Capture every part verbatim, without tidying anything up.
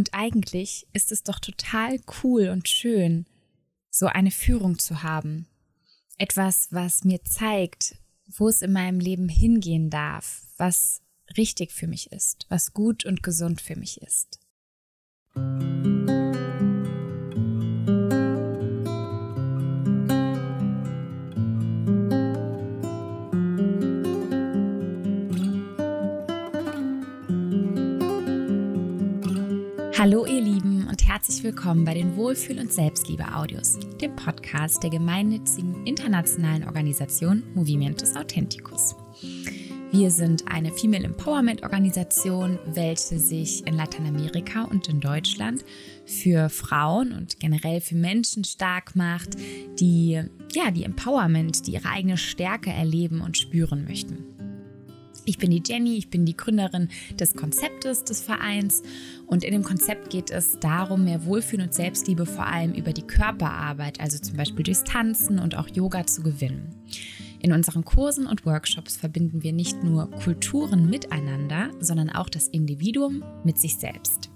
Und eigentlich ist es doch total cool und schön, so eine Führung zu haben. Etwas, was mir zeigt, wo es in meinem Leben hingehen darf, was richtig für mich ist, was gut und gesund für mich ist. Hallo ihr Lieben und herzlich willkommen bei den Wohlfühl- und Selbstliebe-Audios, dem Podcast der gemeinnützigen internationalen Organisation Movimentus Authenticus. Wir sind eine Female Empowerment-Organisation, welche sich in Lateinamerika und in Deutschland für Frauen und generell für Menschen stark macht, die, ja, die Empowerment, die ihre eigene Stärke erleben und spüren möchten. Ich bin die Jenny, ich bin die Gründerin des Konzeptes des Vereins und in dem Konzept geht es darum, mehr Wohlfühlen und Selbstliebe vor allem über die Körperarbeit, also zum Beispiel durchs Tanzen und auch Yoga zu gewinnen. In unseren Kursen und Workshops verbinden wir nicht nur Kulturen miteinander, sondern auch das Individuum mit sich selbst.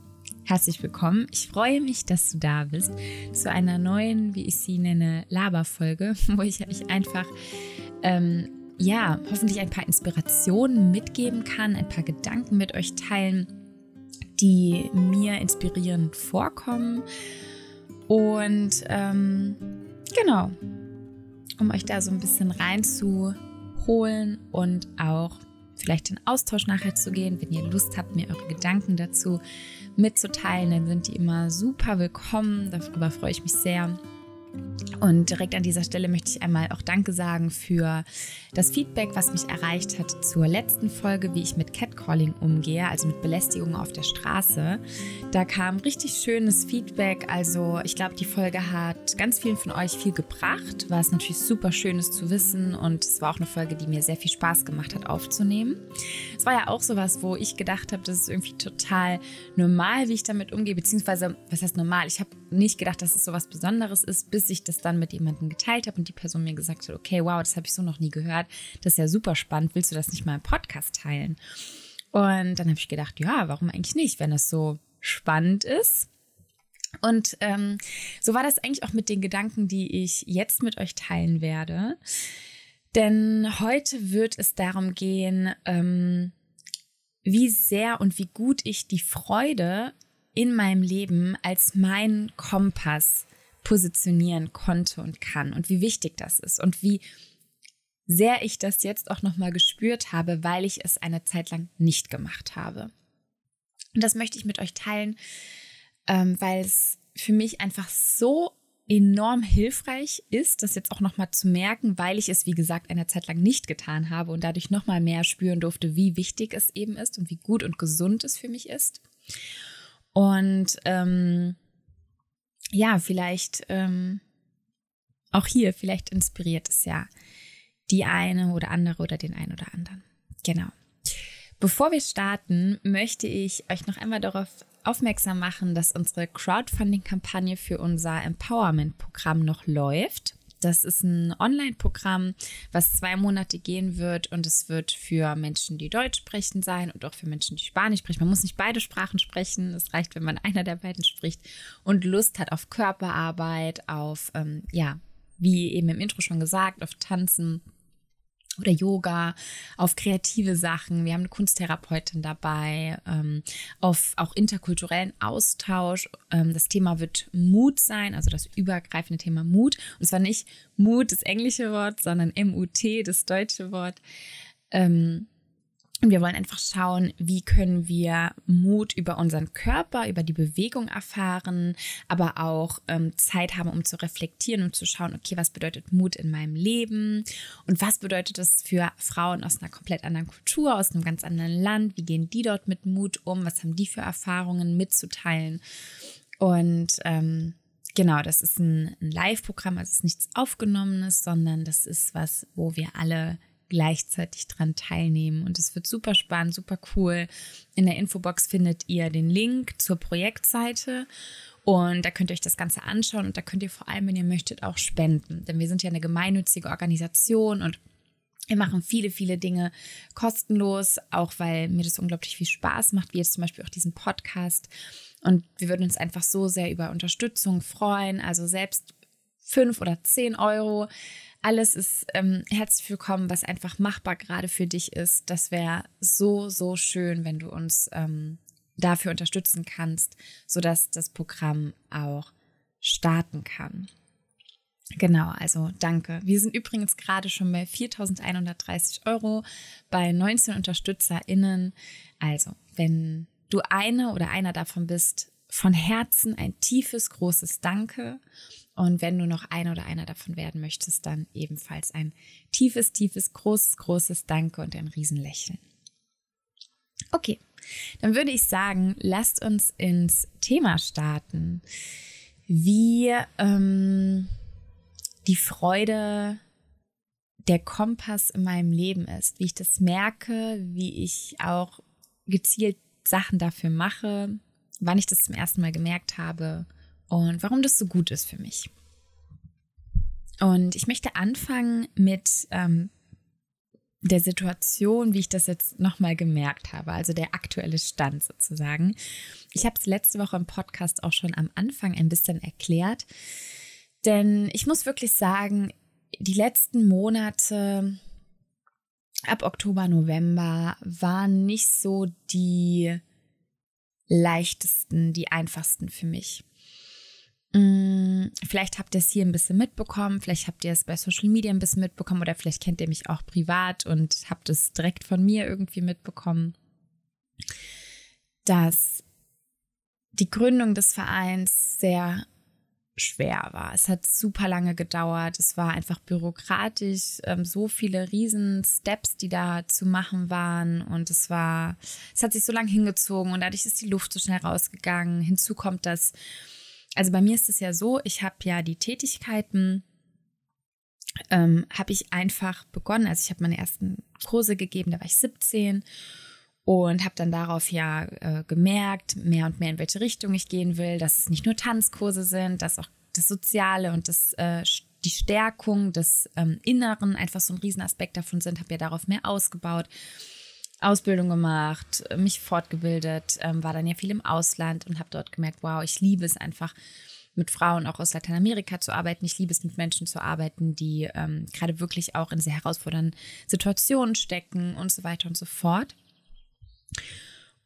Herzlich willkommen, ich freue mich, dass du da bist, zu einer neuen, wie ich sie nenne, Laberfolge, wo ich euch einfach... Ähm, ja, hoffentlich ein paar Inspirationen mitgeben kann, ein paar Gedanken mit euch teilen, die mir inspirierend vorkommen und ähm, genau, um euch da so ein bisschen reinzuholen und auch vielleicht in Austausch nachher zu gehen, wenn ihr Lust habt, mir eure Gedanken dazu mitzuteilen, dann sind die immer super willkommen, darüber freue ich mich sehr. Und direkt an dieser Stelle möchte ich einmal auch Danke sagen für das Feedback, was mich erreicht hat zur letzten Folge, wie ich mit Catcalling umgehe, also mit Belästigung auf der Straße. Da kam richtig schönes Feedback, also ich glaube, die Folge hat ganz vielen von euch viel gebracht, war es natürlich super schönes zu wissen und es war auch eine Folge, die mir sehr viel Spaß gemacht hat aufzunehmen. Es war ja auch sowas, wo ich gedacht habe, das ist irgendwie total normal, wie ich damit umgehe, beziehungsweise, was heißt normal, ich habe nicht gedacht, dass es sowas Besonderes ist, bis ich das dann mit jemandem geteilt habe und die Person mir gesagt hat, okay, wow, das habe ich so noch nie gehört, das ist ja super spannend, willst du das nicht mal im Podcast teilen? Und dann habe ich gedacht, ja, warum eigentlich nicht, wenn das so spannend ist? Und ähm, so war das eigentlich auch mit den Gedanken, die ich jetzt mit euch teilen werde, denn heute wird es darum gehen, ähm, wie sehr und wie gut ich die Freude in meinem Leben als meinen Kompass positionieren konnte und kann und wie wichtig das ist und wie sehr ich das jetzt auch nochmal gespürt habe, weil ich es eine Zeit lang nicht gemacht habe. Und das möchte ich mit euch teilen, ähm, weil es für mich einfach so enorm hilfreich ist, das jetzt auch nochmal zu merken, weil ich es, wie gesagt, eine Zeit lang nicht getan habe und dadurch nochmal mehr spüren durfte, wie wichtig es eben ist und wie gut und gesund es für mich ist. Und ähm, ja, vielleicht ähm, auch hier, vielleicht inspiriert es ja die eine oder andere oder den einen oder anderen. Genau. Bevor wir starten, möchte ich euch noch einmal darauf aufmerksam machen, dass unsere Crowdfunding-Kampagne für unser Empowerment-Programm noch läuft. Das ist ein Online-Programm, was zwei Monate gehen wird und es wird für Menschen, die Deutsch sprechen sein und auch für Menschen, die Spanisch sprechen. Man muss nicht beide Sprachen sprechen, es reicht, wenn man einer der beiden spricht und Lust hat auf Körperarbeit, auf, ähm, ja, wie eben im Intro schon gesagt, auf Tanzen oder Yoga, auf kreative Sachen. Wir haben eine Kunsttherapeutin dabei, ähm, auf auch interkulturellen Austausch. Ähm, das Thema wird Mut sein, also das übergreifende Thema Mut. Und zwar nicht Mut, das englische Wort, sondern M U T, das deutsche Wort. Ähm, und wir wollen einfach schauen, wie können wir Mut über unseren Körper, über die Bewegung erfahren, aber auch ähm, Zeit haben, um zu reflektieren und um zu schauen, okay, was bedeutet Mut in meinem Leben und was bedeutet das für Frauen aus einer komplett anderen Kultur, aus einem ganz anderen Land, wie gehen die dort mit Mut um, was haben die für Erfahrungen mitzuteilen und ähm, genau, das ist ein, ein Live-Programm, also es ist nichts Aufgenommenes, sondern das ist was, wo wir alle gleichzeitig dran teilnehmen und es wird super spannend, super cool. In der Infobox findet ihr den Link zur Projektseite und da könnt ihr euch das Ganze anschauen und da könnt ihr vor allem, wenn ihr möchtet, auch spenden, denn wir sind ja eine gemeinnützige Organisation und wir machen viele, viele Dinge kostenlos, auch weil mir das unglaublich viel Spaß macht, wie jetzt zum Beispiel auch diesen Podcast. Und wir würden uns einfach so sehr über Unterstützung freuen. Also selbst fünf oder zehn Euro. Alles ist ähm, herzlich willkommen, was einfach machbar gerade für dich ist. Das wäre so, so schön, wenn du uns ähm, dafür unterstützen kannst, sodass das Programm auch starten kann. Genau, also danke. Wir sind übrigens gerade schon bei viertausendeinhundertdreißig Euro bei neunzehn UnterstützerInnen. Also, wenn du eine oder einer davon bist, von Herzen ein tiefes, großes Danke. Und wenn du noch eine oder einer davon werden möchtest, dann ebenfalls ein tiefes, tiefes, großes, großes Danke und ein Riesenlächeln. Okay, dann würde ich sagen, lasst uns ins Thema starten. Wie ähm, die Freude der Kompass in meinem Leben ist, wie ich das merke, wie ich auch gezielt Sachen dafür mache, wann ich das zum ersten Mal gemerkt habe und warum das so gut ist für mich. Und ich möchte anfangen mit ähm, der Situation, wie ich das jetzt nochmal gemerkt habe, also der aktuelle Stand sozusagen. Ich habe es letzte Woche im Podcast auch schon am Anfang ein bisschen erklärt, denn ich muss wirklich sagen, die letzten Monate ab Oktober, November waren nicht so die leichtesten, die einfachsten für mich. Vielleicht habt ihr es hier ein bisschen mitbekommen, vielleicht habt ihr es bei Social Media ein bisschen mitbekommen oder vielleicht kennt ihr mich auch privat und habt es direkt von mir irgendwie mitbekommen, dass die Gründung des Vereins sehr schwer war. Es hat super lange gedauert, es war einfach bürokratisch, ähm, so viele riesen Steps, die da zu machen waren und es war, es hat sich so lange hingezogen und dadurch ist die Luft so schnell rausgegangen. Hinzu kommt, dass, also bei mir ist es ja so, ich habe ja die Tätigkeiten, ähm, habe ich einfach begonnen, also ich habe meine ersten Kurse gegeben, da war ich siebzehn und habe dann darauf ja äh, gemerkt, mehr und mehr in welche Richtung ich gehen will, dass es nicht nur Tanzkurse sind, dass auch das Soziale und das, äh, die Stärkung des ähm, Inneren einfach so ein Riesenaspekt davon sind. Habe ja darauf mehr ausgebaut, Ausbildung gemacht, mich fortgebildet, ähm, war dann ja viel im Ausland und habe dort gemerkt, wow, ich liebe es einfach, mit Frauen auch aus Lateinamerika zu arbeiten. Ich liebe es, mit Menschen zu arbeiten, die ähm, gerade wirklich auch in sehr herausfordernden Situationen stecken und so weiter und so fort.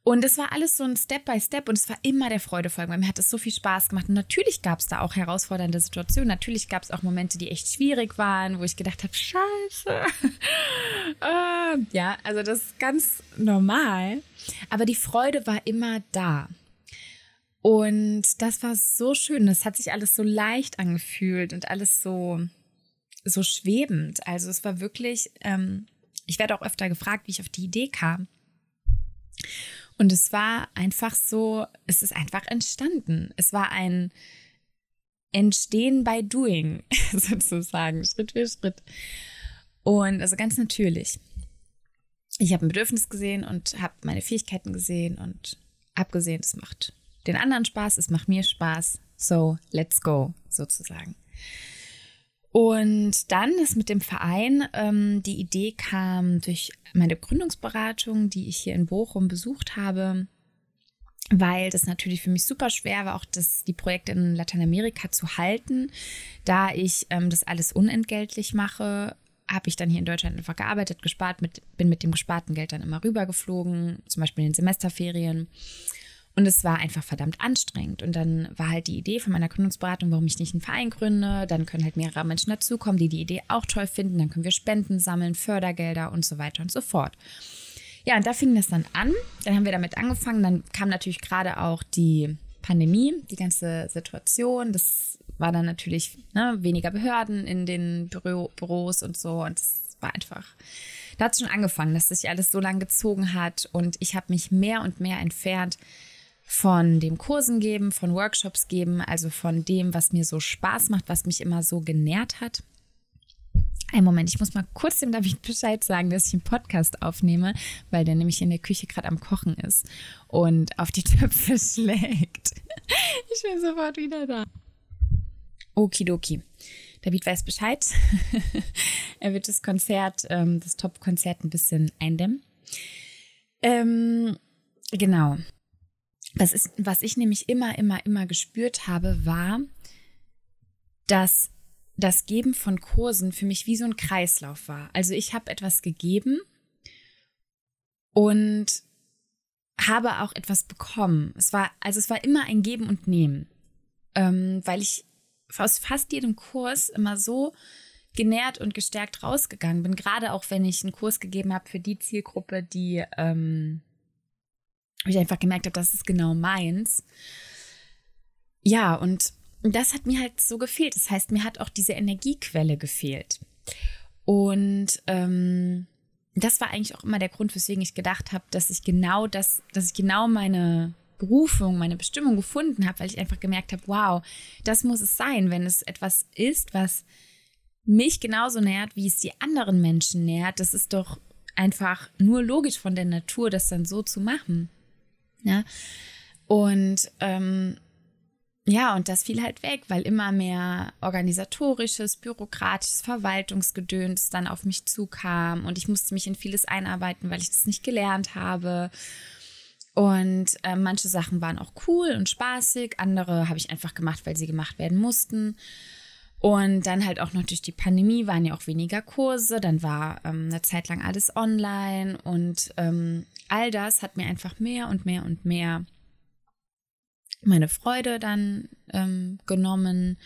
Und es war alles so ein Step by Step und es war immer der Freude folgen, weil mir hat es so viel Spaß gemacht. Und natürlich gab es da auch herausfordernde Situationen, natürlich gab es auch Momente, die echt schwierig waren, wo ich gedacht habe, scheiße. äh, ja, also das ist ganz normal, aber die Freude war immer da. Und das war so schön, das hat sich alles so leicht angefühlt und alles so, so schwebend. Also es war wirklich, ähm, ich werde auch öfter gefragt, wie ich auf die Idee kam. Und es war einfach so, es ist einfach entstanden. Es war ein Entstehen by Doing, sozusagen, Schritt für Schritt. Und also ganz natürlich. Ich habe ein Bedürfnis gesehen und habe meine Fähigkeiten gesehen und habe gesehen, es macht den anderen Spaß, es macht mir Spaß. So, let's go, sozusagen. Und dann ist mit dem Verein, ähm, die Idee kam durch meine Gründungsberatung, die ich hier in Bochum besucht habe, weil das natürlich für mich super schwer war, auch das, die Projekte in Lateinamerika zu halten. Da ich ähm, das alles unentgeltlich mache, habe ich dann hier in Deutschland einfach gearbeitet, gespart, mit, bin mit dem gesparten Geld dann immer rübergeflogen, zum Beispiel in den Semesterferien. Und es war einfach verdammt anstrengend. Und dann war halt die Idee von meiner Gründungsberatung, warum ich nicht einen Verein gründe. Dann können halt mehrere Menschen dazukommen, die die Idee auch toll finden. Dann können wir Spenden sammeln, Fördergelder und so weiter und so fort. Ja, und da fing das dann an. Dann haben wir damit angefangen. Dann kam natürlich gerade auch die Pandemie, die ganze Situation. Das war dann natürlich, ne, weniger Behörden in den Büro, Büros und so. Und das war einfach... Da hat es schon angefangen, dass sich alles so lange gezogen hat. Und ich habe mich mehr und mehr entfernt von dem Kursen geben, von Workshops geben, also von dem, was mir so Spaß macht, was mich immer so genährt hat. Einen Moment, ich muss mal kurz dem David Bescheid sagen, dass ich einen Podcast aufnehme, weil der nämlich in der Küche gerade am Kochen ist und auf die Töpfe schlägt. Ich bin sofort wieder da. Okidoki. David weiß Bescheid. Er wird das Konzert, das Top-Konzert ein bisschen eindämmen. Ähm, genau. Was ist, was ich nämlich immer, immer, immer gespürt habe, war, dass das Geben von Kursen für mich wie so ein Kreislauf war. Also ich habe etwas gegeben und habe auch etwas bekommen. Es war, also es war immer ein Geben und Nehmen, ähm, weil ich aus fast jedem Kurs immer so genährt und gestärkt rausgegangen bin, gerade auch wenn ich einen Kurs gegeben habe für die Zielgruppe, die ähm, ich einfach gemerkt habe, das ist genau meins. Ja, und das hat mir halt so gefehlt. Das heißt, mir hat auch diese Energiequelle gefehlt. Und ähm, das war eigentlich auch immer der Grund, weswegen ich gedacht habe, dass ich genau das, dass ich genau meine Berufung, meine Bestimmung gefunden habe, weil ich einfach gemerkt habe, wow, das muss es sein, wenn es etwas ist, was mich genauso nährt, wie es die anderen Menschen nährt. Das ist doch einfach nur logisch von der Natur, das dann so zu machen. Ja? Und ähm, ja, und das fiel halt weg, weil immer mehr organisatorisches, bürokratisches Verwaltungsgedöns dann auf mich zukam und ich musste mich in vieles einarbeiten, weil ich das nicht gelernt habe. Und äh, manche Sachen waren auch cool und spaßig, andere habe ich einfach gemacht, weil sie gemacht werden mussten. Und dann halt auch noch durch die Pandemie waren ja auch weniger Kurse, dann war ähm, eine Zeit lang alles online und ähm, all das hat mir einfach mehr und mehr und mehr meine Freude dann ähm, genommen.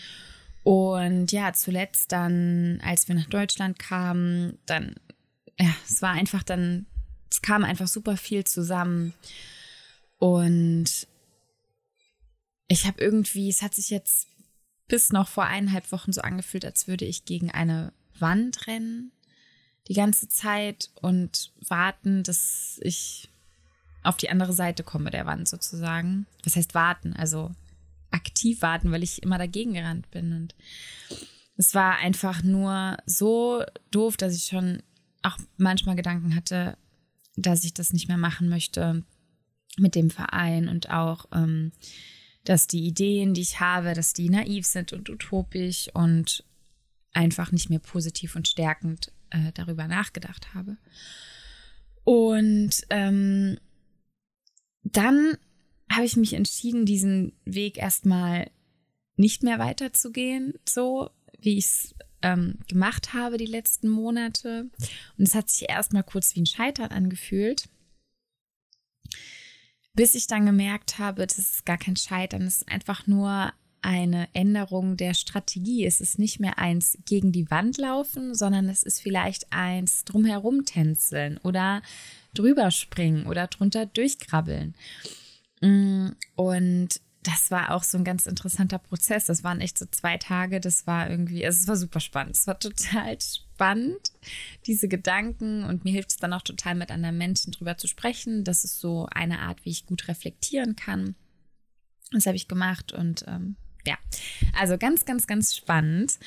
Und ja, zuletzt dann, als wir nach Deutschland kamen, dann, ja, es war einfach dann, es kam einfach super viel zusammen. Und ich habe irgendwie, es hat sich jetzt bis noch vor eineinhalb Wochen so angefühlt, als würde ich gegen eine Wand rennen die ganze Zeit und warten, dass ich auf die andere Seite komme der Wand sozusagen. Was heißt warten? Also aktiv warten, weil ich immer dagegen gerannt bin. Und es war einfach nur so doof, dass ich schon auch manchmal Gedanken hatte, dass ich das nicht mehr machen möchte mit dem Verein und auch, ähm, dass die Ideen, die ich habe, dass die naiv sind und utopisch und einfach nicht mehr positiv und stärkend äh, darüber nachgedacht habe. Und ähm, dann habe ich mich entschieden, diesen Weg erstmal nicht mehr weiterzugehen, so wie ich es ähm, gemacht habe die letzten Monate. Und es hat sich erstmal kurz wie ein Scheitern angefühlt. Bis ich dann gemerkt habe, das ist gar kein Scheitern, es ist einfach nur eine Änderung der Strategie. Es ist nicht mehr eins gegen die Wand laufen, sondern es ist vielleicht eins drumherum tänzeln oder drüber springen oder drunter durchkrabbeln. Und das war auch so ein ganz interessanter Prozess. Das waren echt so zwei Tage, das war irgendwie, also es war super spannend. Es war total spannend, diese Gedanken, und mir hilft es dann auch total, mit anderen Menschen drüber zu sprechen. Das ist so eine Art, wie ich gut reflektieren kann. Das habe ich gemacht und ähm, ja, also ganz, ganz, ganz spannend.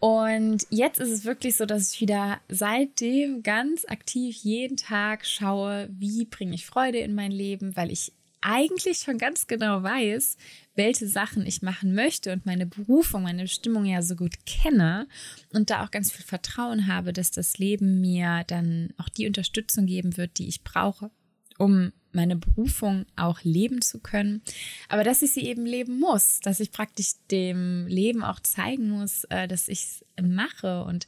Und jetzt ist es wirklich so, dass ich wieder seitdem ganz aktiv jeden Tag schaue, wie bringe ich Freude in mein Leben, weil ich eigentlich schon ganz genau weiß, welche Sachen ich machen möchte und meine Berufung, meine Bestimmung ja so gut kenne und da auch ganz viel Vertrauen habe, dass das Leben mir dann auch die Unterstützung geben wird, die ich brauche, um meine Berufung auch leben zu können. Aber dass ich sie eben leben muss, dass ich praktisch dem Leben auch zeigen muss, dass ich es mache. Und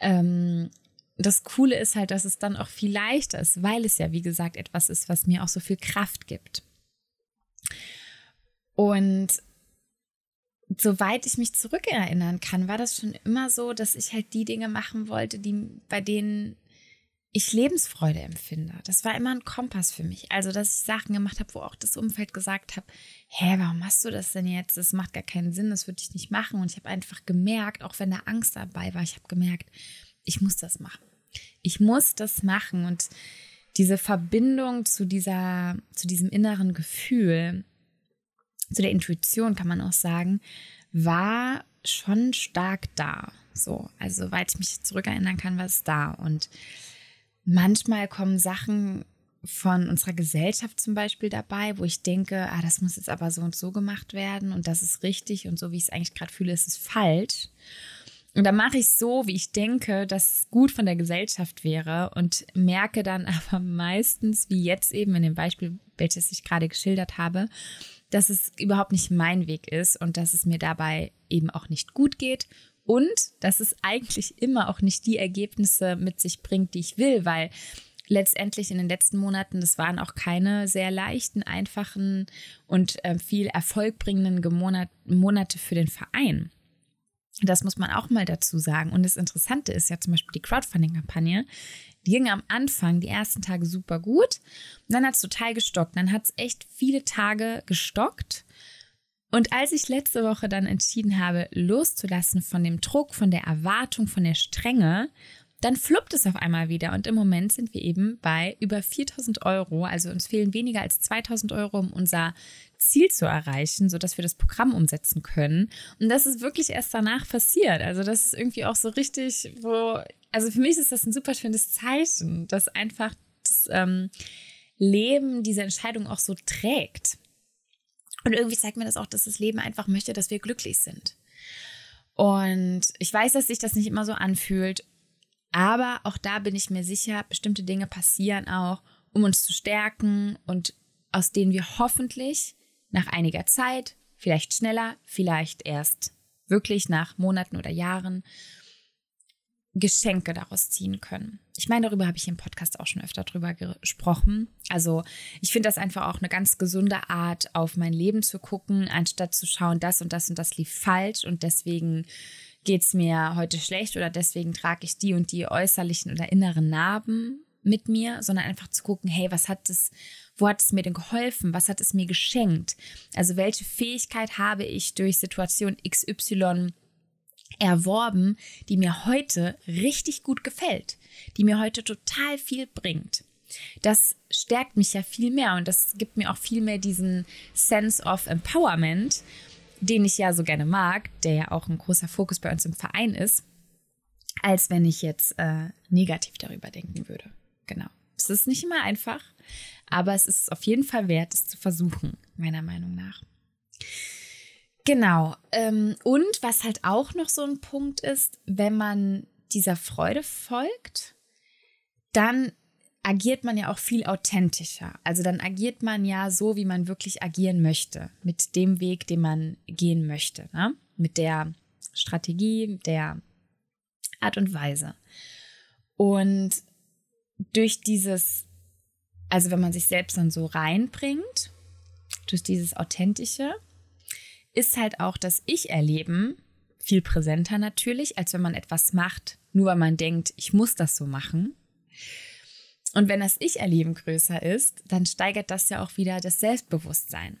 ähm, das Coole ist halt, dass es dann auch viel leichter ist, weil es ja, wie gesagt, etwas ist, was mir auch so viel Kraft gibt. Und soweit ich mich zurückerinnern kann, war das schon immer so, dass ich halt die Dinge machen wollte, die, bei denen ich Lebensfreude empfinde. Das war immer ein Kompass für mich. Also, dass ich Sachen gemacht habe, wo auch das Umfeld gesagt hat, hä, warum machst du das denn jetzt? Das macht gar keinen Sinn, das würde ich nicht machen. Und ich habe einfach gemerkt, auch wenn da Angst dabei war, ich habe gemerkt, ich muss das machen. Ich muss das machen. Und diese Verbindung zu dieser, zu diesem inneren Gefühl, zu der Intuition, kann man auch sagen, war schon stark da. So, also, soweit ich mich zurückerinnern kann, war es da. Und manchmal kommen Sachen von unserer Gesellschaft zum Beispiel dabei, wo ich denke, ah, das muss jetzt aber so und so gemacht werden und das ist richtig und so, wie ich es eigentlich gerade fühle, ist es falsch. Und dann mache ich so, wie ich denke, dass es gut von der Gesellschaft wäre und merke dann aber meistens, wie jetzt eben in dem Beispiel, welches ich gerade geschildert habe, dass es überhaupt nicht mein Weg ist und dass es mir dabei eben auch nicht gut geht und dass es eigentlich immer auch nicht die Ergebnisse mit sich bringt, die ich will, weil letztendlich in den letzten Monaten, das waren auch keine sehr leichten, einfachen und äh, viel erfolgbringenden Gemonat- Monate für den Verein. Das muss man auch mal dazu sagen. Und das Interessante ist ja zum Beispiel die Crowdfunding-Kampagne. Die ging am Anfang, die ersten Tage super gut. Und dann hat es total gestockt. Dann hat es echt viele Tage gestockt. Und als ich letzte Woche dann entschieden habe, loszulassen von dem Druck, von der Erwartung, von der Strenge, dann fluppt es auf einmal wieder. Und im Moment sind wir eben bei über viertausend Euro. Also uns fehlen weniger als zweitausend Euro, um unser Ziel zu erreichen, sodass wir das Programm umsetzen können. Und das ist wirklich erst danach passiert. Also das ist irgendwie auch so richtig, wo, also für mich ist das ein super schönes Zeichen, dass einfach das ähm, Leben diese Entscheidung auch so trägt. Und irgendwie zeigt mir das auch, dass das Leben einfach möchte, dass wir glücklich sind. Und ich weiß, dass sich das nicht immer so anfühlt, aber auch da bin ich mir sicher, bestimmte Dinge passieren auch, um uns zu stärken und aus denen wir hoffentlich nach einiger Zeit, vielleicht schneller, vielleicht erst wirklich nach Monaten oder Jahren, Geschenke daraus ziehen können. Ich meine, darüber habe ich im Podcast auch schon öfter drüber gesprochen. Also ich finde das einfach auch eine ganz gesunde Art, auf mein Leben zu gucken, anstatt zu schauen, das und das und das lief falsch und deswegen geht es mir heute schlecht oder deswegen trage ich die und die äußerlichen oder inneren Narben mit mir, sondern einfach zu gucken, hey, was hat es, wo hat es mir denn geholfen? Was hat es mir geschenkt? Also welche Fähigkeit habe ich durch Situation X Y erworben, die mir heute richtig gut gefällt, die mir heute total viel bringt? Das stärkt mich ja viel mehr und das gibt mir auch viel mehr diesen Sense of Empowerment, den ich ja so gerne mag, der ja auch ein großer Fokus bei uns im Verein ist, als wenn ich jetzt äh, negativ darüber denken würde. Genau. Es ist nicht immer einfach, aber es ist auf jeden Fall wert, es zu versuchen, meiner Meinung nach. Genau. Ähm, und was halt auch noch so ein Punkt ist, wenn man dieser Freude folgt, dann agiert man ja auch viel authentischer. Also dann agiert man ja so, wie man wirklich agieren möchte, mit dem Weg, den man gehen möchte, ne? Mit der Strategie, der Art und Weise. Und durch dieses, also wenn man sich selbst dann so reinbringt, durch dieses Authentische, ist halt auch das Ich-Erleben viel präsenter natürlich, als wenn man etwas macht, nur weil man denkt, ich muss das so machen. Und wenn das Ich-Erleben größer ist, dann steigert das ja auch wieder das Selbstbewusstsein.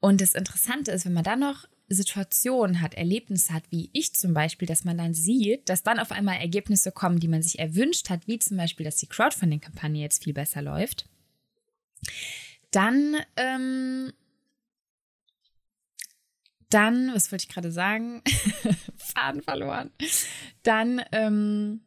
Und das Interessante ist, wenn man dann noch Situationen hat, Erlebnisse hat, wie ich zum Beispiel, dass man dann sieht, dass dann auf einmal Ergebnisse kommen, die man sich erwünscht hat, wie zum Beispiel, dass die Crowdfunding-Kampagne jetzt viel besser läuft, dann, ähm, dann, was wollte ich gerade sagen? Faden verloren. Dann, ähm,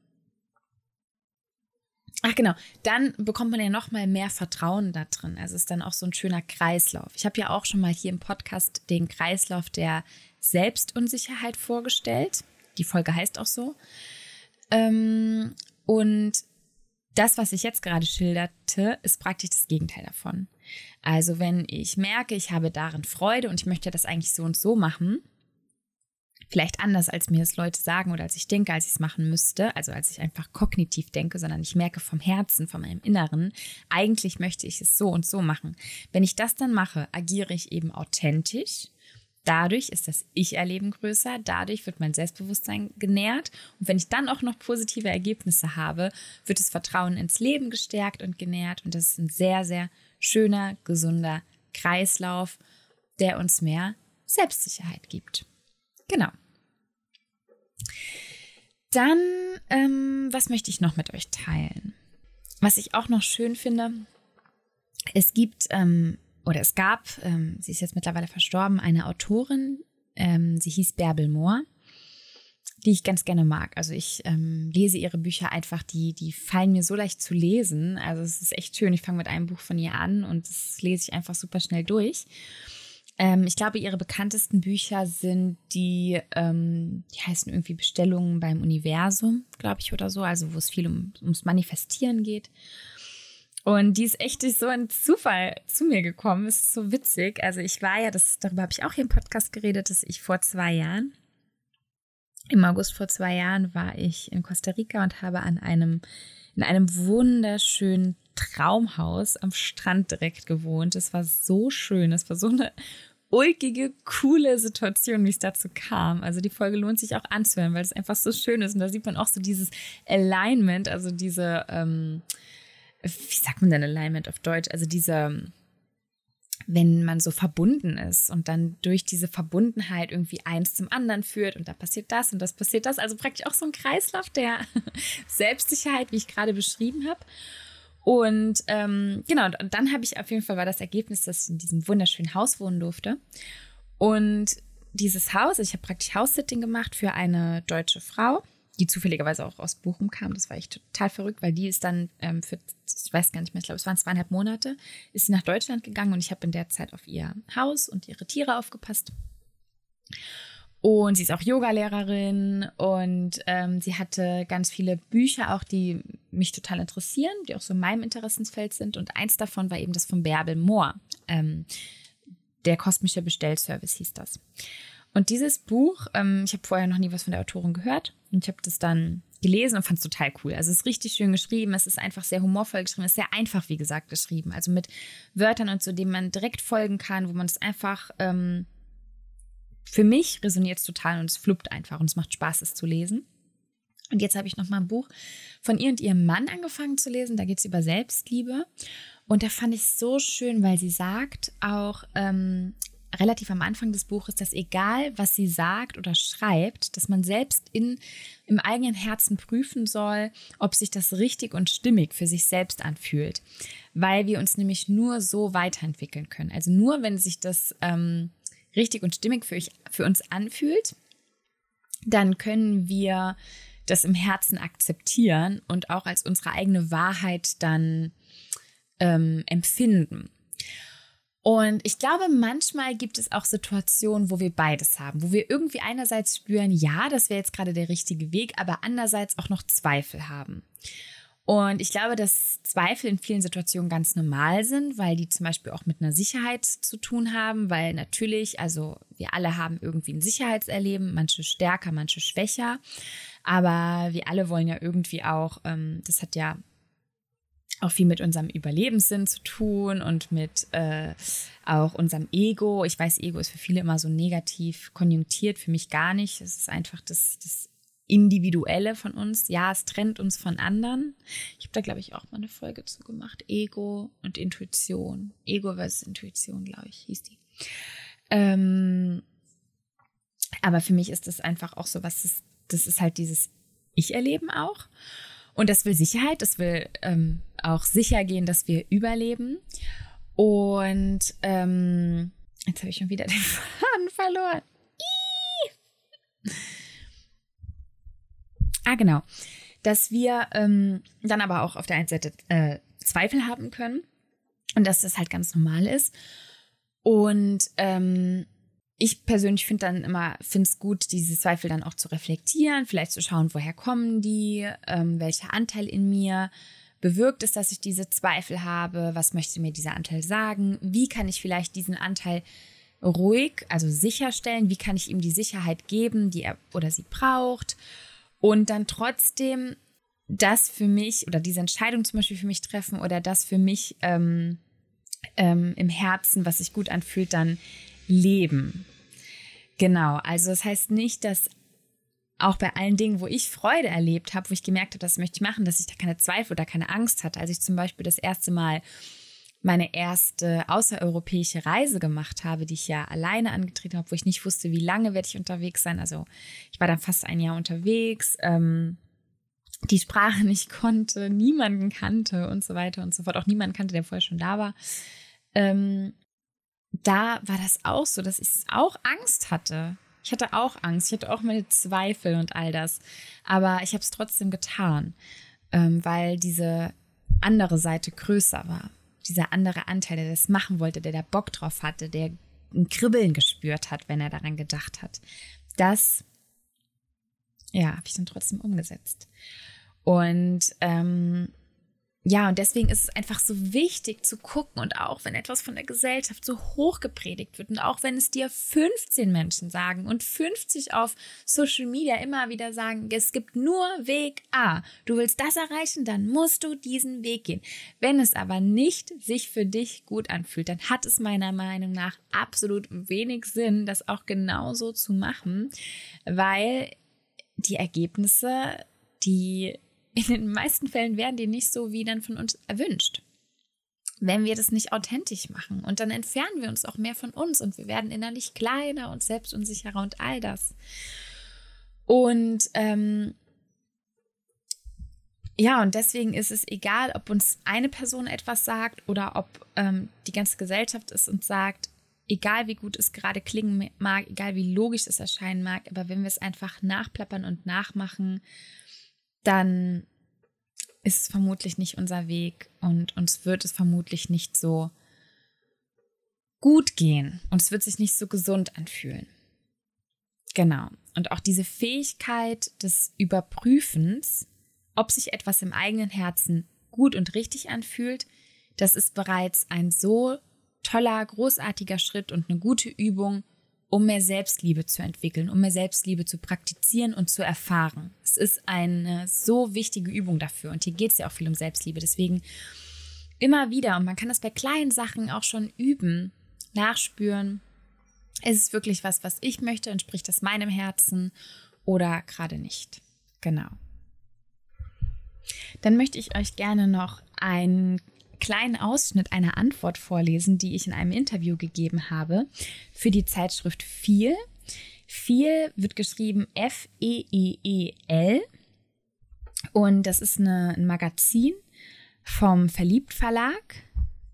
Ach genau, dann bekommt man ja noch mal mehr Vertrauen da drin. Also es ist dann auch so ein schöner Kreislauf. Ich habe ja auch schon mal hier im Podcast den Kreislauf der Selbstunsicherheit vorgestellt. Die Folge heißt auch so. Und das, was ich jetzt gerade schilderte, ist praktisch das Gegenteil davon. Also wenn ich merke, ich habe darin Freude und ich möchte das eigentlich so und so machen, vielleicht anders, als mir es Leute sagen oder als ich denke, als ich es machen müsste, also als ich einfach kognitiv denke, sondern ich merke vom Herzen, von meinem Inneren, eigentlich möchte ich es so und so machen. Wenn ich das dann mache, agiere ich eben authentisch. Dadurch ist das Ich-Erleben größer, dadurch wird mein Selbstbewusstsein genährt und wenn ich dann auch noch positive Ergebnisse habe, wird das Vertrauen ins Leben gestärkt und genährt und das ist ein sehr, sehr schöner, gesunder Kreislauf, der uns mehr Selbstsicherheit gibt. Genau. Dann, ähm, was möchte ich noch mit euch teilen? Was ich auch noch schön finde, es gibt ähm, oder es gab, ähm, sie ist jetzt mittlerweile verstorben, eine Autorin, ähm, sie hieß Bärbel Mohr, die ich ganz gerne mag. Also ich ähm, lese ihre Bücher einfach, die, die fallen mir so leicht zu lesen. Also es ist echt schön, ich fange mit einem Buch von ihr an und das lese ich einfach super schnell durch. Ähm, ich glaube, ihre bekanntesten Bücher sind die, ähm, die heißen irgendwie Bestellungen beim Universum, glaube ich, oder so. Also wo es viel um, ums Manifestieren geht. Und die ist echt durch so einen Zufall zu mir gekommen. Es ist so witzig. Also ich war ja, das, darüber habe ich auch hier im Podcast geredet, dass ich vor zwei Jahren, im August vor zwei Jahren, war ich in Costa Rica und habe an einem, in einem wunderschönen Traumhaus am Strand direkt gewohnt. Es war so schön. Es war so eine ulkige, coole Situation, wie es dazu kam. Also die Folge lohnt sich auch anzuhören, weil es einfach so schön ist. Und da sieht man auch so dieses Alignment, also diese, ähm, wie sagt man denn Alignment auf Deutsch? Also diese, wenn man so verbunden ist und dann durch diese Verbundenheit irgendwie eins zum anderen führt und da passiert das und das passiert das. Also praktisch auch so ein Kreislauf der Selbstsicherheit, wie ich gerade beschrieben habe. Und ähm, genau, und dann habe ich auf jeden Fall, war das Ergebnis, dass ich in diesem wunderschönen Haus wohnen durfte. Und dieses Haus, ich habe praktisch House-Sitting gemacht für eine deutsche Frau, die zufälligerweise auch aus Bochum kam. Das war echt total verrückt, weil die ist dann ähm, für, ich weiß gar nicht mehr, ich glaube, es waren zweieinhalb Monate, ist sie nach Deutschland gegangen und ich habe in der Zeit auf ihr Haus und ihre Tiere aufgepasst. Und sie ist auch Yogalehrerin und ähm, sie hatte ganz viele Bücher auch, die mich total interessieren, die auch so in meinem Interessensfeld sind. Und eins davon war eben das von Bärbel Mohr. Ähm, der kosmische Bestellservice hieß das. Und dieses Buch, ähm, ich habe vorher noch nie was von der Autorin gehört und ich habe das dann gelesen und fand es total cool. Also es ist richtig schön geschrieben, es ist einfach sehr humorvoll geschrieben, es ist sehr einfach, wie gesagt, geschrieben. Also mit Wörtern und so, denen man direkt folgen kann, wo man es einfach, ähm, für mich resoniert es total und es fluppt einfach und es macht Spaß, es zu lesen. Und jetzt habe ich nochmal ein Buch von ihr und ihrem Mann angefangen zu lesen, da geht es über Selbstliebe. Und da fand ich es so schön, weil sie sagt auch, ähm, relativ am Anfang des Buches, dass egal, was sie sagt oder schreibt, dass man selbst in, im eigenen Herzen prüfen soll, ob sich das richtig und stimmig für sich selbst anfühlt, weil wir uns nämlich nur so weiterentwickeln können. Also nur, wenn sich das ähm, richtig und stimmig für, ich, für uns anfühlt, dann können wir das im Herzen akzeptieren und auch als unsere eigene Wahrheit dann ähm, empfinden. Und ich glaube, manchmal gibt es auch Situationen, wo wir beides haben, wo wir irgendwie einerseits spüren, ja, das wäre jetzt gerade der richtige Weg, aber andererseits auch noch Zweifel haben. Und ich glaube, dass Zweifel in vielen Situationen ganz normal sind, weil die zum Beispiel auch mit einer Sicherheit zu tun haben, weil natürlich, also wir alle haben irgendwie ein Sicherheitserleben, manche stärker, manche schwächer, aber wir alle wollen ja irgendwie auch, ähm, das hat ja auch viel mit unserem Überlebenssinn zu tun und mit äh, auch unserem Ego. Ich weiß, Ego ist für viele immer so negativ konjunktiert, für mich gar nicht. Es ist einfach das, das Individuelle von uns. Ja, es trennt uns von anderen. Ich habe da, glaube ich, auch mal eine Folge zu gemacht. Ego und Intuition. Ego versus Intuition, glaube ich, hieß die. Ähm, aber für mich ist das einfach auch so was, das, das ist halt dieses Ich-Erleben auch. Und das will Sicherheit, das will ähm, auch sicher gehen, dass wir überleben. Und ähm, jetzt habe ich schon wieder den Faden verloren. Iii! Ah, genau. Dass wir ähm, dann aber auch auf der einen Seite äh, Zweifel haben können und dass das halt ganz normal ist. Und ähm, ich persönlich finde dann immer, finde es gut, diese Zweifel dann auch zu reflektieren, vielleicht zu schauen, woher kommen die, ähm, welcher Anteil in mir bewirkt es, dass ich diese Zweifel habe, was möchte mir dieser Anteil sagen, wie kann ich vielleicht diesen Anteil ruhig, also sicherstellen, wie kann ich ihm die Sicherheit geben, die er oder sie braucht und dann trotzdem das für mich oder diese Entscheidung zum Beispiel für mich treffen oder das für mich ähm, ähm, im Herzen, was sich gut anfühlt, dann leben. Genau, also das heißt nicht, dass auch bei allen Dingen, wo ich Freude erlebt habe, wo ich gemerkt habe, das möchte ich machen, dass ich da keine Zweifel oder keine Angst hatte. Als ich zum Beispiel das erste Mal meine erste außereuropäische Reise gemacht habe, die ich ja alleine angetreten habe, wo ich nicht wusste, wie lange werde ich unterwegs sein. Also ich war dann fast ein Jahr unterwegs, ähm, die Sprache nicht konnte, niemanden kannte und so weiter und so fort. Auch niemanden kannte, der vorher schon da war. Ähm, Da war das auch so, dass ich auch Angst hatte. Ich hatte auch Angst, ich hatte auch meine Zweifel und all das. Aber ich habe es trotzdem getan, weil diese andere Seite größer war. Dieser andere Anteil, der das machen wollte, der da Bock drauf hatte, der ein Kribbeln gespürt hat, wenn er daran gedacht hat. Das, ja, habe ich dann trotzdem umgesetzt. Und ähm, ja, und deswegen ist es einfach so wichtig zu gucken, und auch wenn etwas von der Gesellschaft so hoch gepredigt wird und auch wenn es dir fünfzehn Menschen sagen und fünfzig auf Social Media immer wieder sagen, es gibt nur Weg A. Du willst das erreichen, dann musst du diesen Weg gehen. Wenn es aber nicht sich für dich gut anfühlt, dann hat es meiner Meinung nach absolut wenig Sinn, das auch genauso zu machen, weil die Ergebnisse, die in den meisten Fällen werden die nicht so wie dann von uns erwünscht, wenn wir das nicht authentisch machen. Und dann entfernen wir uns auch mehr von uns und wir werden innerlich kleiner und selbstunsicherer und all das. Und ähm, ja, und deswegen ist es egal, ob uns eine Person etwas sagt oder ob ähm, die ganze Gesellschaft es uns sagt, egal wie gut es gerade klingen mag, egal wie logisch es erscheinen mag, aber wenn wir es einfach nachplappern und nachmachen, dann ist es vermutlich nicht unser Weg und uns wird es vermutlich nicht so gut gehen und es wird sich nicht so gesund anfühlen. Genau. Und auch diese Fähigkeit des Überprüfens, ob sich etwas im eigenen Herzen gut und richtig anfühlt, das ist bereits ein so toller, großartiger Schritt und eine gute Übung, um mehr Selbstliebe zu entwickeln, um mehr Selbstliebe zu praktizieren und zu erfahren. Es ist eine so wichtige Übung dafür und hier geht es ja auch viel um Selbstliebe. Deswegen immer wieder, und man kann das bei kleinen Sachen auch schon üben, nachspüren, ist es wirklich was, was ich möchte, entspricht das meinem Herzen oder gerade nicht. Genau. Dann möchte ich euch gerne noch einen kleinen Ausschnitt einer Antwort vorlesen, die ich in einem Interview gegeben habe für die Zeitschrift VIEL. VIEL wird geschrieben F E E E L und das ist eine, ein Magazin vom Verliebt Verlag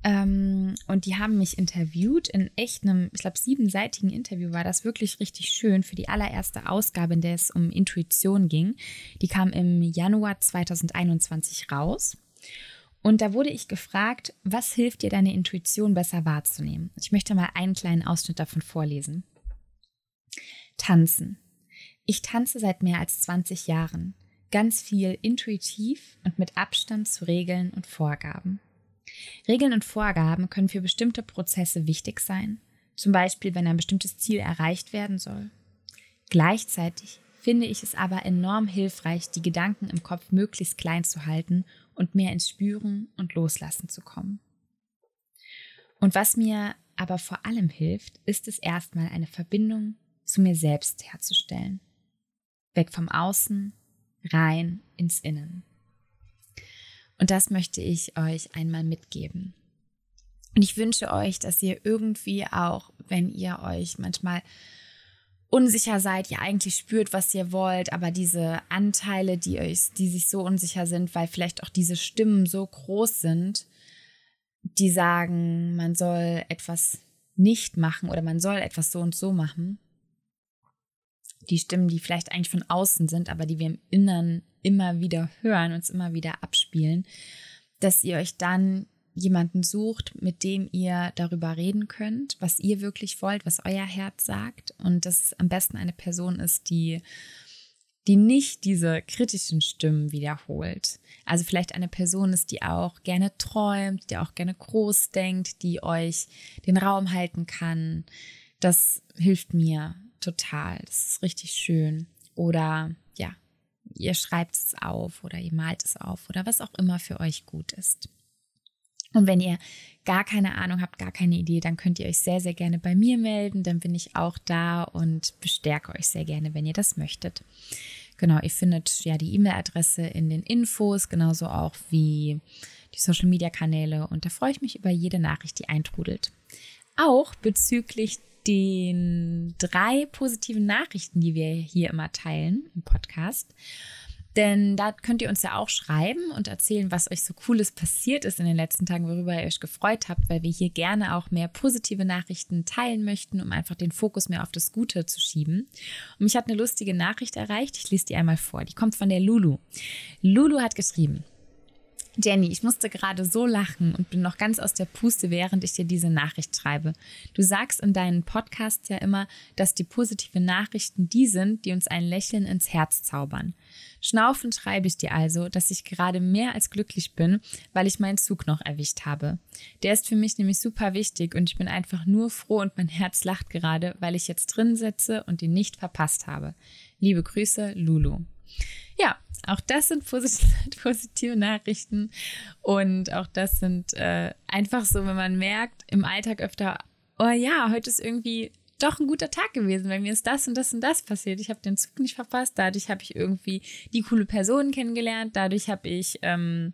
ähm, und die haben mich interviewt in echt einem, ich glaube, siebenseitigen Interview war das wirklich richtig schön für die allererste Ausgabe, in der es um Intuition ging. Die kam im Januar zweitausendeinundzwanzig raus. Und da wurde ich gefragt, was hilft dir, deine Intuition besser wahrzunehmen? Ich möchte mal einen kleinen Ausschnitt davon vorlesen. Tanzen. Ich tanze seit mehr als zwanzig Jahren. Ganz viel intuitiv und mit Abstand zu Regeln und Vorgaben. Regeln und Vorgaben können für bestimmte Prozesse wichtig sein. Zum Beispiel, wenn ein bestimmtes Ziel erreicht werden soll. Gleichzeitig finde ich es aber enorm hilfreich, die Gedanken im Kopf möglichst klein zu halten und mehr ins Spüren und Loslassen zu kommen. Und was mir aber vor allem hilft, ist es erstmal eine Verbindung zu mir selbst herzustellen. Weg vom Außen, rein ins Innen. Und das möchte ich euch einmal mitgeben. Und ich wünsche euch, dass ihr irgendwie auch, wenn ihr euch manchmal unsicher seid, ihr eigentlich spürt, was ihr wollt, aber diese Anteile, die euch, die sich so unsicher sind, weil vielleicht auch diese Stimmen so groß sind, die sagen, man soll etwas nicht machen oder man soll etwas so und so machen. Die Stimmen, die vielleicht eigentlich von außen sind, aber die wir im Inneren immer wieder hören, uns immer wieder abspielen, dass ihr euch dann jemanden sucht, mit dem ihr darüber reden könnt, was ihr wirklich wollt, was euer Herz sagt und dass es am besten eine Person ist, die, die nicht diese kritischen Stimmen wiederholt. Also vielleicht eine Person ist, die auch gerne träumt, die auch gerne groß denkt, die euch den Raum halten kann. Das hilft mir total. Das ist richtig schön. Oder ja, ihr schreibt es auf oder ihr malt es auf oder was auch immer für euch gut ist. Und wenn ihr gar keine Ahnung habt, gar keine Idee, dann könnt ihr euch sehr, sehr gerne bei mir melden. Dann bin ich auch da und bestärke euch sehr gerne, wenn ihr das möchtet. Genau, ihr findet ja die E-Mail-Adresse in den Infos, genauso auch wie die Social-Media-Kanäle. Und da freue ich mich über jede Nachricht, die eintrudelt. Auch bezüglich den drei positiven Nachrichten, die wir hier immer teilen im Podcast. Denn da könnt ihr uns ja auch schreiben und erzählen, was euch so Cooles passiert ist in den letzten Tagen, worüber ihr euch gefreut habt, weil wir hier gerne auch mehr positive Nachrichten teilen möchten, um einfach den Fokus mehr auf das Gute zu schieben. Und mich hat eine lustige Nachricht erreicht, ich lese die einmal vor, die kommt von der Lulu. Lulu hat geschrieben: Jenny, ich musste gerade so lachen und bin noch ganz aus der Puste, während ich dir diese Nachricht schreibe. Du sagst in deinen Podcasts ja immer, dass die positiven Nachrichten die sind, die uns ein Lächeln ins Herz zaubern. Schnaufend schreibe ich dir also, dass ich gerade mehr als glücklich bin, weil ich meinen Zug noch erwischt habe. Der ist für mich nämlich super wichtig und ich bin einfach nur froh und mein Herz lacht gerade, weil ich jetzt drin sitze und ihn nicht verpasst habe. Liebe Grüße, Lulu. Ja, auch das sind positive Nachrichten und auch das sind äh, einfach so, wenn man merkt im Alltag öfter, oh ja, heute ist irgendwie doch ein guter Tag gewesen, bei mir ist das und das und das passiert, ich habe den Zug nicht verpasst, dadurch habe ich irgendwie die coole Person kennengelernt, dadurch habe ich, ähm,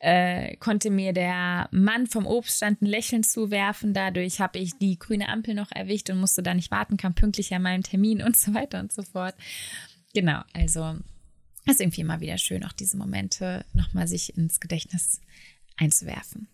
äh, konnte mir der Mann vom Obststand ein Lächeln zuwerfen, dadurch habe ich die grüne Ampel noch erwischt und musste da nicht warten, kam pünktlich an meinem Termin und so weiter und so fort. Genau, also es ist irgendwie immer wieder schön, auch diese Momente nochmal sich ins Gedächtnis einzuwerfen.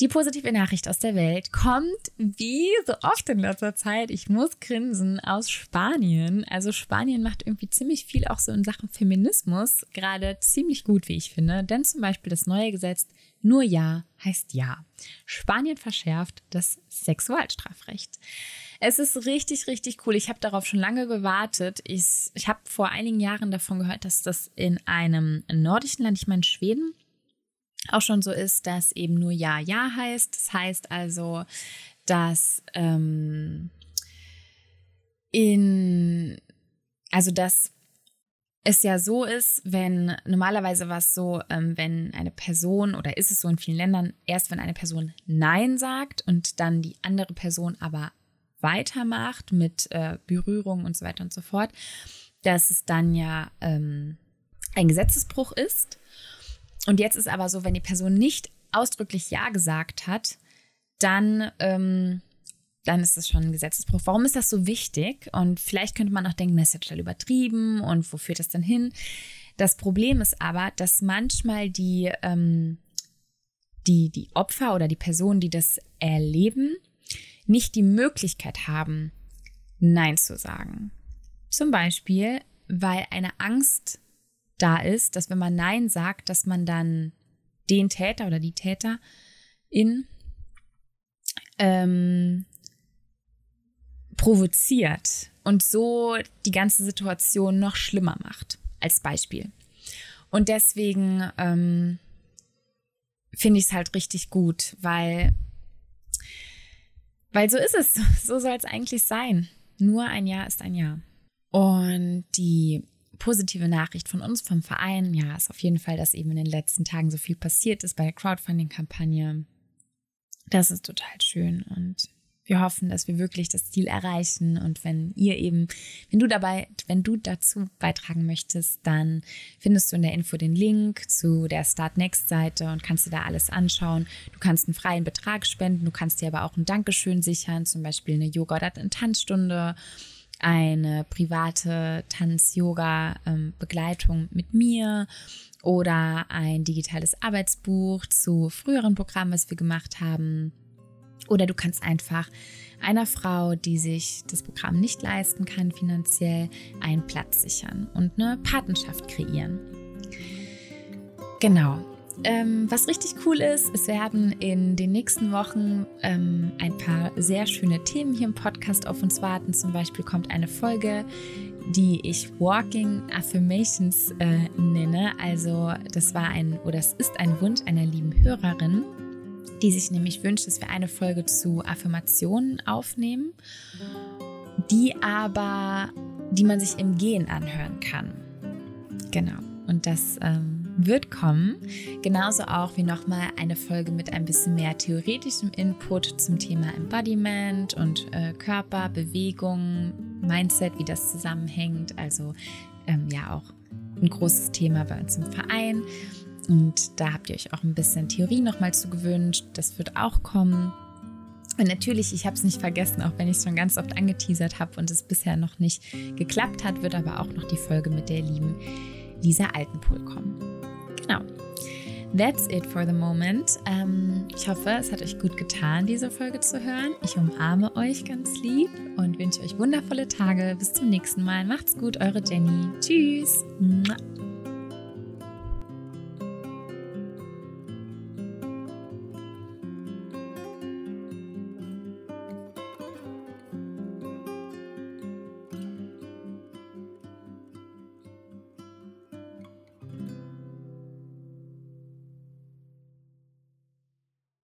Die positive Nachricht aus der Welt kommt, wie so oft in letzter Zeit, ich muss grinsen, aus Spanien. Also Spanien macht irgendwie ziemlich viel auch so in Sachen Feminismus gerade ziemlich gut, wie ich finde. Denn zum Beispiel das neue Gesetz, nur Ja heißt Ja. Spanien verschärft das Sexualstrafrecht. Es ist richtig, richtig cool. Ich habe darauf schon lange gewartet. Ich, ich habe vor einigen Jahren davon gehört, dass das in einem nordischen Land, ich meine Schweden, auch schon so ist, dass eben nur Ja, Ja heißt. Das heißt also, dass ähm, in, also dass es ja so ist, wenn normalerweise war es so, ähm, wenn eine Person, oder ist es so in vielen Ländern, erst wenn eine Person Nein sagt und dann die andere Person aber weitermacht mit äh, Berührung und so weiter und so fort, dass es dann ja ähm, ein Gesetzesbruch ist. Und jetzt ist aber so, wenn die Person nicht ausdrücklich Ja gesagt hat, dann, ähm, dann ist es schon ein Gesetzesbruch. Warum ist das so wichtig? Und vielleicht könnte man auch denken, das ist ja total übertrieben und wo führt das denn hin? Das Problem ist aber, dass manchmal die, ähm, die, die Opfer oder die Personen, die das erleben, nicht die Möglichkeit haben, Nein zu sagen. Zum Beispiel, weil eine Angst da ist, dass wenn man Nein sagt, dass man dann den Täter oder die Täterin ähm, provoziert und so die ganze Situation noch schlimmer macht, als Beispiel. Und deswegen ähm, finde ich es halt richtig gut, weil, weil so ist es, so soll es eigentlich sein. Nur ein Ja ist ein Ja. Und die positive Nachricht von uns, vom Verein, ja, ist auf jeden Fall, dass eben in den letzten Tagen so viel passiert ist bei der Crowdfunding-Kampagne. Das ist total schön und wir hoffen, dass wir wirklich das Ziel erreichen und wenn ihr eben, wenn du dabei, wenn du dazu beitragen möchtest, dann findest du in der Info den Link zu der Start Next Seite und kannst dir da alles anschauen. Du kannst einen freien Betrag spenden, du kannst dir aber auch ein Dankeschön sichern, zum Beispiel eine Yoga- oder eine Tanzstunde, eine private Tanz-Yoga-Begleitung mit mir oder ein digitales Arbeitsbuch zu früheren Programmen, was wir gemacht haben. Oder du kannst einfach einer Frau, die sich das Programm nicht leisten kann, finanziell einen Platz sichern und eine Patenschaft kreieren. Genau. Ähm, was richtig cool ist, es werden in den nächsten Wochen ähm, ein paar sehr schöne Themen hier im Podcast auf uns warten. Zum Beispiel kommt eine Folge, die ich Walking Affirmations äh, nenne. Also das war ein, oder es ist ein Wunsch einer lieben Hörerin, die sich nämlich wünscht, dass wir eine Folge zu Affirmationen aufnehmen, die aber, die man sich im Gehen anhören kann. Genau. Und das ähm, wird kommen. Genauso auch wie nochmal eine Folge mit ein bisschen mehr theoretischem Input zum Thema Embodiment und äh, Körper, Bewegung, Mindset, wie das zusammenhängt. Also ähm, ja auch ein großes Thema bei uns im Verein. Und da habt ihr euch auch ein bisschen Theorie nochmal zugewünscht. Das wird auch kommen. Und natürlich, ich habe es nicht vergessen, auch wenn ich es schon ganz oft angeteasert habe und es bisher noch nicht geklappt hat, wird aber auch noch die Folge mit der lieben Lisa Altenpol kommen. Genau. That's it for the moment. Ähm, ich hoffe, es hat euch gut getan, diese Folge zu hören. Ich umarme euch ganz lieb und wünsche euch wundervolle Tage. Bis zum nächsten Mal. Macht's gut, eure Jenny. Tschüss.